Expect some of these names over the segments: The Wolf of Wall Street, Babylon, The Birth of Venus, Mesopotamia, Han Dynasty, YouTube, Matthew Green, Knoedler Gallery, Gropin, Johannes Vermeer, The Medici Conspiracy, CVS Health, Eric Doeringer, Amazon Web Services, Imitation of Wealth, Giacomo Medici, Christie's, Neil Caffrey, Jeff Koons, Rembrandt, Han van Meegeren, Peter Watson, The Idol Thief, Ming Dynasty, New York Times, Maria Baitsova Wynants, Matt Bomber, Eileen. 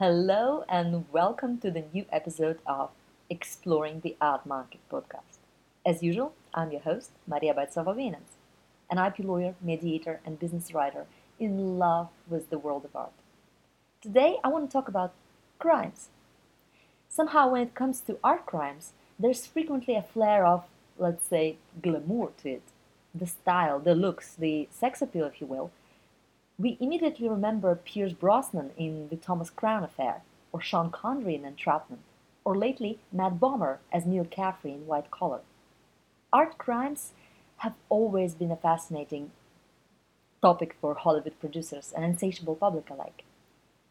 Hello and welcome to the new episode of Exploring the Art Market podcast. As usual, I'm your host, Maria Baitsova Wynants, an IP lawyer, mediator, and business writer in love with the world of art. Today, I want to talk about crimes. Somehow, when it comes to art crimes, there's frequently a flare of, let's say, glamour to it. The style, the looks, the sex appeal, if you will. We immediately remember Piers Brosnan in The Thomas Crown Affair, or Sean Connery in Entrapment, or lately Matt Bomber as Neil Caffrey in White Collar. Art crimes have always been a fascinating topic for Hollywood producers and insatiable public alike.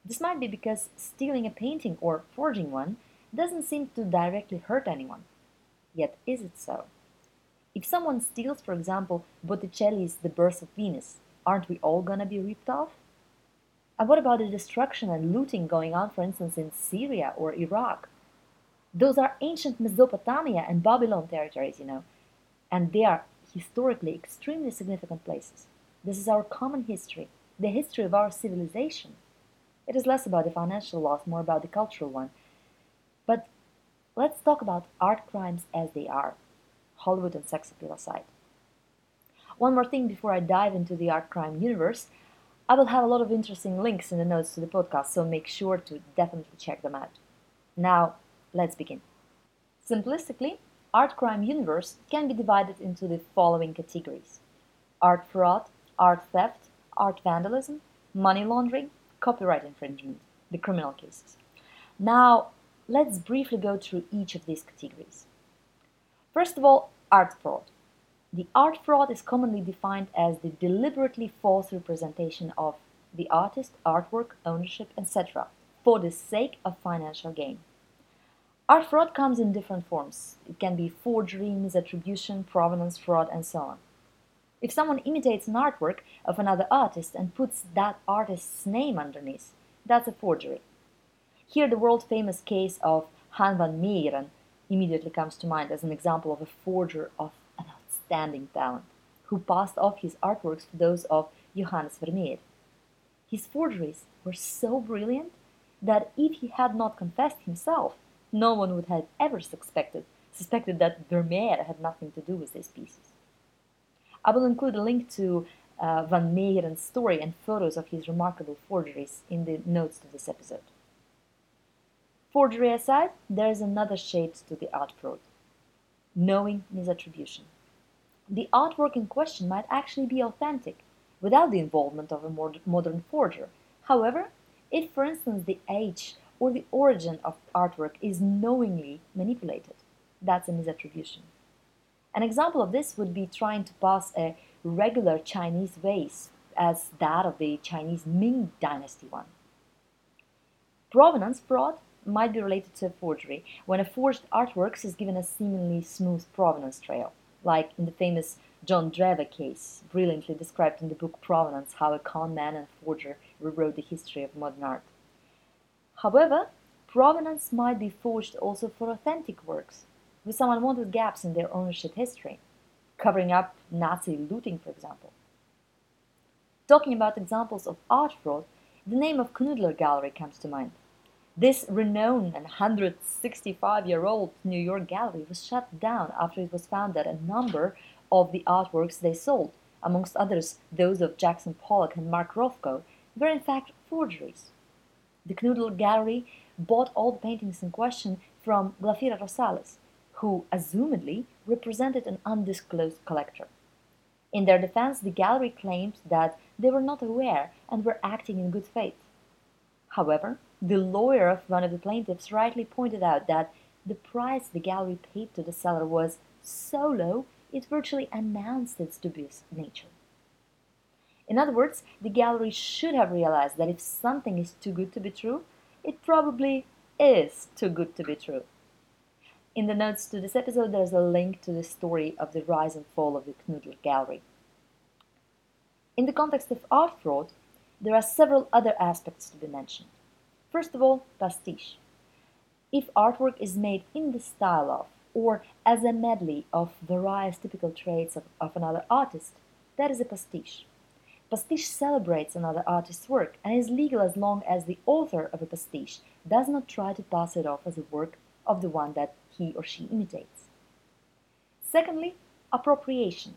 This might be because stealing a painting or forging one doesn't seem to directly hurt anyone. Yet is it so? If someone steals, for example, Botticelli's The Birth of Venus, aren't we all gonna be ripped off? And what about the destruction and looting going on, for instance, in Syria or Iraq? Those are ancient Mesopotamia and Babylon territories, you know, and they are historically extremely significant places. This is our common history, the history of our civilization. It is less about the financial loss, more about the cultural one. But let's talk about art crimes as they are, Hollywood and sex appeal aside. One more thing before I dive into the art crime universe, I will have a lot of interesting links in the notes to the podcast, so make sure to definitely check them out. Now, let's begin. Simplistically, art crime universe can be divided into the following categories: art fraud, art theft, art vandalism, money laundering, copyright infringement, the criminal cases. Now, let's briefly go through each of these categories. First of all, art fraud. The art fraud is commonly defined as the deliberately false representation of the artist, artwork, ownership, etc. for the sake of financial gain. Art fraud comes in different forms. It can be forgery, misattribution, provenance fraud, and so on. If someone imitates an artwork of another artist and puts that artist's name underneath, that's a forgery. Here the world-famous case of Han van Meegeren immediately comes to mind as an example of a forger of standing talent, who passed off his artworks for those of Johannes Vermeer. His forgeries were so brilliant that if he had not confessed himself, no one would have ever suspected that Vermeer had nothing to do with these pieces. I will include a link to Van Meegeren's story and photos of his remarkable forgeries in the notes to this episode. Forgery aside, there is another shade to the art fraud: knowing misattribution. The artwork in question might actually be authentic, without the involvement of a modern forger. However, if, for instance, the age or the origin of artwork is knowingly manipulated, that's a misattribution. An example of this would be trying to pass a regular Chinese vase as that of the Chinese Ming Dynasty one. Provenance fraud might be related to a forgery, when a forged artwork is given a seemingly smooth provenance trail, like in the famous John Dreva case, brilliantly described in the book Provenance, how a con man and forger rewrote the history of modern art. However, provenance might be forged also for authentic works, with some unwanted gaps in their ownership history, covering up Nazi looting, for example. Talking about examples of art fraud, the name of Knoedler Gallery comes to mind. This renowned and 165-year-old New York gallery was shut down after it was found that a number of the artworks they sold, amongst others those of Jackson Pollock and Mark Rothko, were in fact forgeries. The Knoedler Gallery bought all the paintings in question from Glafira Rosales, who, assumedly, represented an undisclosed collector. In their defense, the gallery claimed that they were not aware and were acting in good faith. However, the lawyer of one of the plaintiffs rightly pointed out that the price the gallery paid to the seller was so low it virtually announced its dubious nature. In other words, the gallery should have realized that if something is too good to be true, it probably is too good to be true. In the notes to this episode, there's a link to the story of the rise and fall of the Knoedler Gallery. In the context of art fraud, there are several other aspects to be mentioned. First of all, pastiche. If artwork is made in the style of, or as a medley of various typical traits of another artist, that is a pastiche. Pastiche celebrates another artist's work and is legal as long as the author of a pastiche does not try to pass it off as a work of the one that he or she imitates. Secondly, appropriation.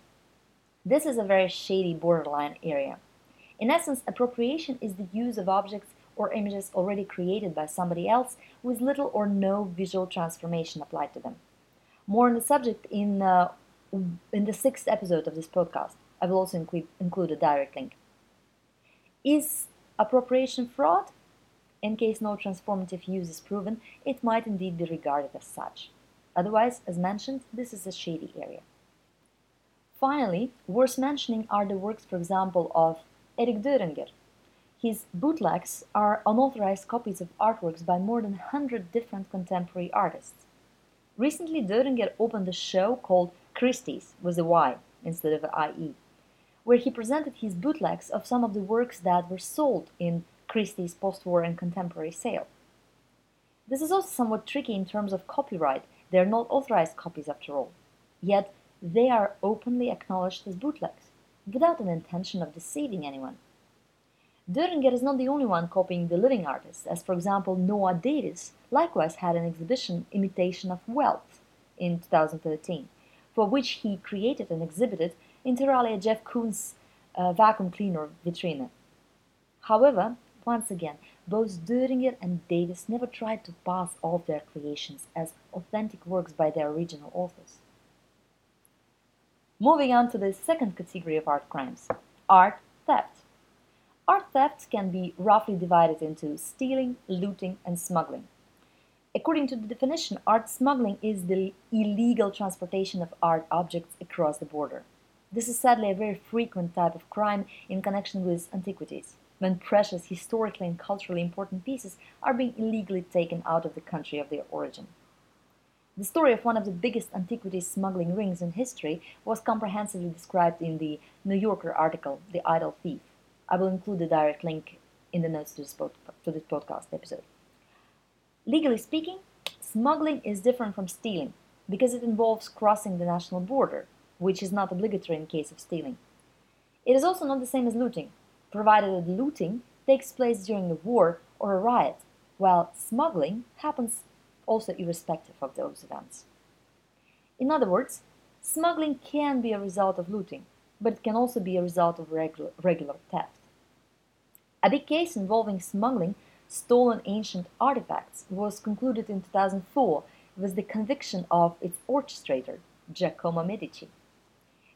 This is a very shady borderline area. In essence, appropriation is the use of objects or images already created by somebody else with little or no visual transformation applied to them. More on the subject in the 6th episode of this podcast. I will also include a direct link. Is appropriation fraud? In case no transformative use is proven, it might indeed be regarded as such. Otherwise, as mentioned, this is a shady area. Finally, worth mentioning are the works, for example, of Eric Doeringer. His bootlegs are unauthorized copies of artworks by more than 100 different contemporary artists. Recently, Doeringer opened a show called Christie's with a Y instead of an IE, where he presented his bootlegs of some of the works that were sold in Christie's post-war and contemporary sale. This is also somewhat tricky in terms of copyright. They are not authorized copies after all, yet they are openly acknowledged as bootlegs, without an intention of deceiving anyone. Doeringer is not the only one copying the living artists, as for example Noah Davis likewise had an exhibition, Imitation of Wealth, in 2013, for which he created and exhibited inter alia Jeff Koons' vacuum cleaner vitrine. However, once again, both Doeringer and Davis never tried to pass off their creations as authentic works by their original authors. Moving on to the second category of art crimes, art theft. Art thefts can be roughly divided into stealing, looting, and smuggling. According to the definition, art smuggling is the illegal transportation of art objects across the border. This is sadly a very frequent type of crime in connection with antiquities, when precious, historically and culturally important pieces are being illegally taken out of the country of their origin. The story of one of the biggest antiquities smuggling rings in history was comprehensively described in the New Yorker article, The Idol Thief. I will include the direct link in the notes to this podcast episode. Legally speaking, smuggling is different from stealing because it involves crossing the national border, which is not obligatory in case of stealing. It is also not the same as looting, provided that looting takes place during a war or a riot, while smuggling happens also irrespective of those events. In other words, smuggling can be a result of looting, but it can also be a result of regular theft. A big case involving smuggling stolen ancient artifacts was concluded in 2004 with the conviction of its orchestrator, Giacomo Medici.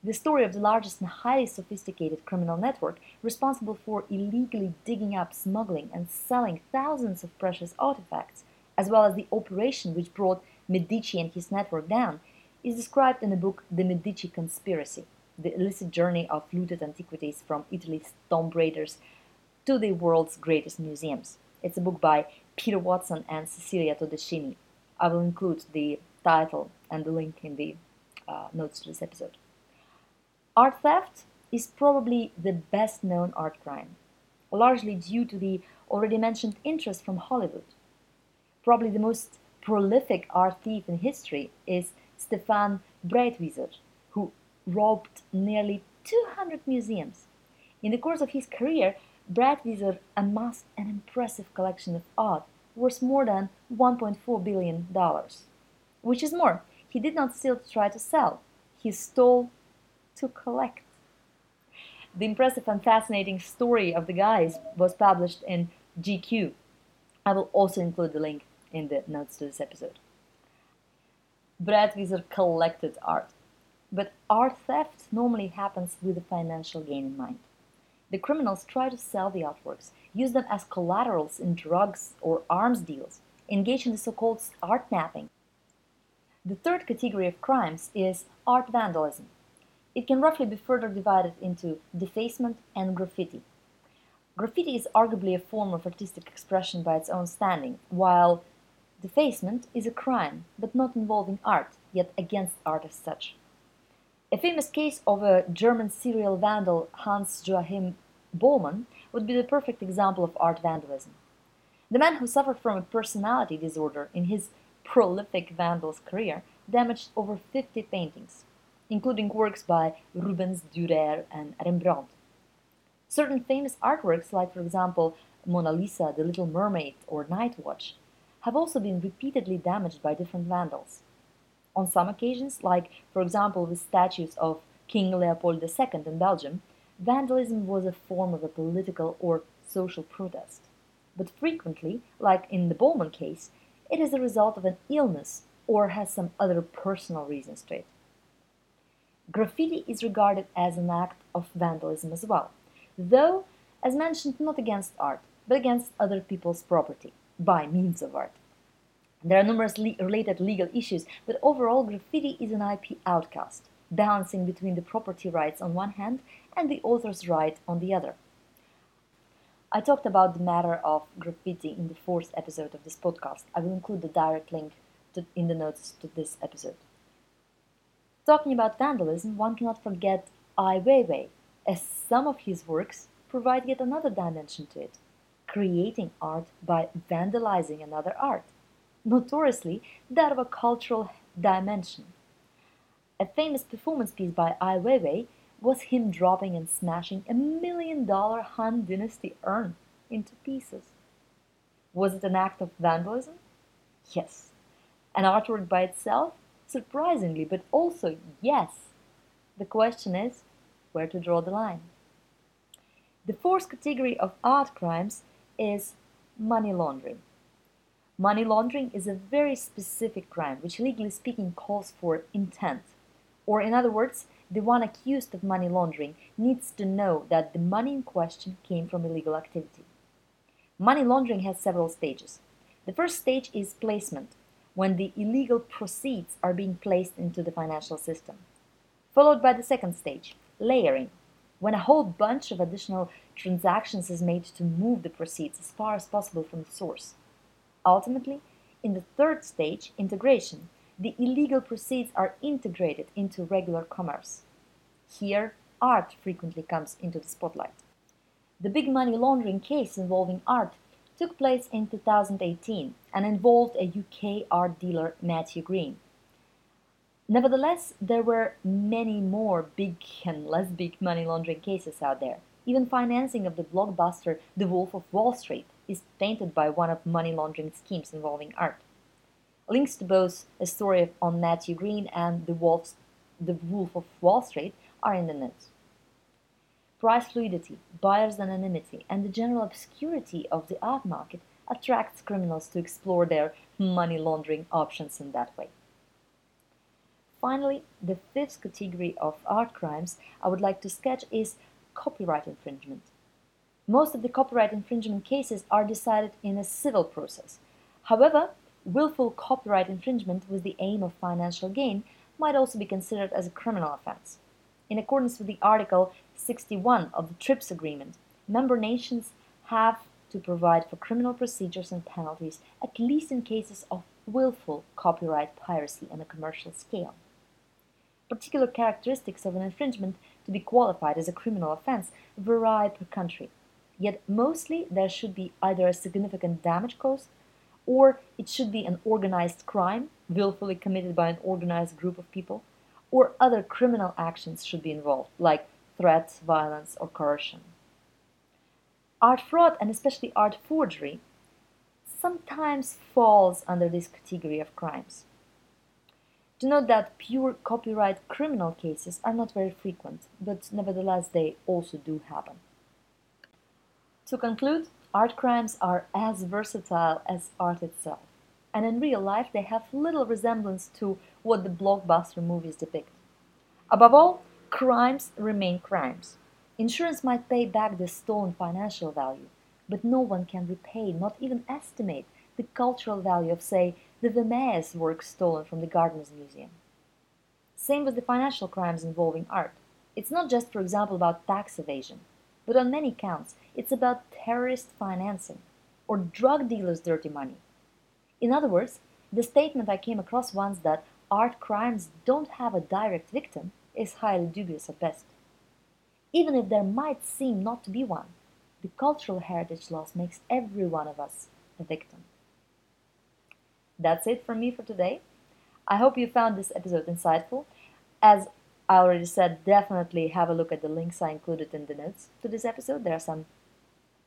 The story of the largest and highly sophisticated criminal network responsible for illegally digging up, smuggling, and selling thousands of precious artifacts, as well as the operation which brought Medici and his network down, is described in the book The Medici Conspiracy, the illicit journey of looted antiquities from Italy's tomb raiders to the world's greatest museums. It's a book by Peter Watson and Cecilia Todeschini. I will include the title and the link in the notes to this episode. Art theft is probably the best known art crime, largely due to the already mentioned interest from Hollywood. Probably the most prolific art thief in history is Stefan Breitwieser, who robbed nearly 200 museums. In the course of his career, Breitwieser amassed an impressive collection of art worth more than $1.4 billion. Which is more, he did not steal to try to sell, he stole to collect. The impressive and fascinating story of the guy was published in GQ. I will also include the link in the notes to this episode. Breitwieser collected art, but art theft normally happens with a financial gain in mind. The criminals try to sell the artworks, use them as collaterals in drugs or arms deals, engage in the so-called art napping. The third category of crimes is art vandalism. It can roughly be further divided into defacement and graffiti. Graffiti is arguably a form of artistic expression by its own standing, while defacement is a crime, but not involving art, yet against art as such. A famous case of a German serial vandal, Hans-Joachim Bohlmann, would be the perfect example of art vandalism. The man who suffered from a personality disorder in his prolific vandal's career damaged over 50 paintings, including works by Rubens, Dürer, and Rembrandt. certain famous artworks like, for example, Mona Lisa, The Little Mermaid, or Night Watch, have also been repeatedly damaged by different vandals. On some occasions, like, for example, the statues of King Leopold II in Belgium, vandalism was a form of a political or social protest. But frequently, like in the Bohlmann case, it is a result of an illness or has some other personal reasons to it. Graffiti is regarded as an act of vandalism as well, though, as mentioned, not against art, but against other people's property, by means of art. There are numerous related legal issues, but overall graffiti is an IP outcast, balancing between the property rights on one hand and the author's right on the other. I talked about the matter of graffiti in the 4th episode of this podcast. I will include the direct link in the notes to this episode. Talking about vandalism, one cannot forget Ai Weiwei, as some of his works provide yet another dimension to it, creating art by vandalizing another art, notoriously that of a cultural dimension. A famous performance piece by Ai Weiwei was him dropping and smashing $1 million Han Dynasty urn into pieces. Was it an act of vandalism? Yes. An artwork by itself? Surprisingly, but also yes. The question is, where to draw the line? The 4th category of art crimes is money laundering. Money laundering is a very specific crime, which legally speaking calls for intent. Or in other words, the one accused of money laundering needs to know that the money in question came from illegal activity. Money laundering has several stages. The first stage is placement, when the illegal proceeds are being placed into the financial system, followed by the second stage, layering, when a whole bunch of additional transactions is made to move the proceeds as far as possible from the source. Ultimately, in the third stage, integration, the illegal proceeds are integrated into regular commerce. Here, art frequently comes into the spotlight. The big money laundering case involving art took place in 2018 and involved a UK art dealer, Matthew Green. Nevertheless, there were many more big and less big money laundering cases out there. Even financing of the blockbuster The Wolf of Wall Street is tainted by one of money laundering schemes involving art. Links to both a story on Matthew Green and The Wolf of Wall Street are in the notes. Price fluidity, buyer's anonymity, and the general obscurity of the art market attracts criminals to explore their money laundering options in that way. Finally, the 5th category of art crimes I would like to sketch is copyright infringement. Most of the copyright infringement cases are decided in a civil process. However, willful copyright infringement with the aim of financial gain might also be considered as a criminal offense. In accordance with the Article 61 of the TRIPS Agreement, member nations have to provide for criminal procedures and penalties, at least in cases of willful copyright piracy on a commercial scale. Particular characteristics of an infringement to be qualified as a criminal offense vary per country, yet mostly there should be either a significant damage caused, or it should be an organized crime, willfully committed by an organized group of people, or other criminal actions should be involved, like threats, violence, or coercion. Art fraud, and especially art forgery, sometimes falls under this category of crimes. To note that pure copyright criminal cases are not very frequent, but nevertheless they also do happen. To conclude, art crimes are as versatile as art itself, and in real life they have little resemblance to what the blockbuster movies depict. Above all, crimes remain crimes. Insurance might pay back the stolen financial value, but no one can repay, not even estimate, the cultural value of, say, the Vermeer's work stolen from the Gardeners Museum. Same with the financial crimes involving art. It's not just, for example, about tax evasion, but on many counts, it's about terrorist financing or drug dealers' dirty money. In other words, the statement I came across once that art crimes don't have a direct victim is highly dubious at best. Even if there might seem not to be one, the cultural heritage loss makes every one of us a victim. That's it from me for today. I hope you found this episode insightful. As I already said definitely have a look at the links I included in the notes to this episode. There are some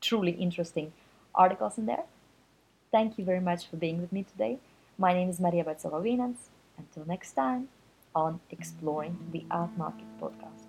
truly interesting articles in there. Thank you very much for being with me today. My name is Maria Baitsova Wynants. Until next time on Exploring the Art Market podcast.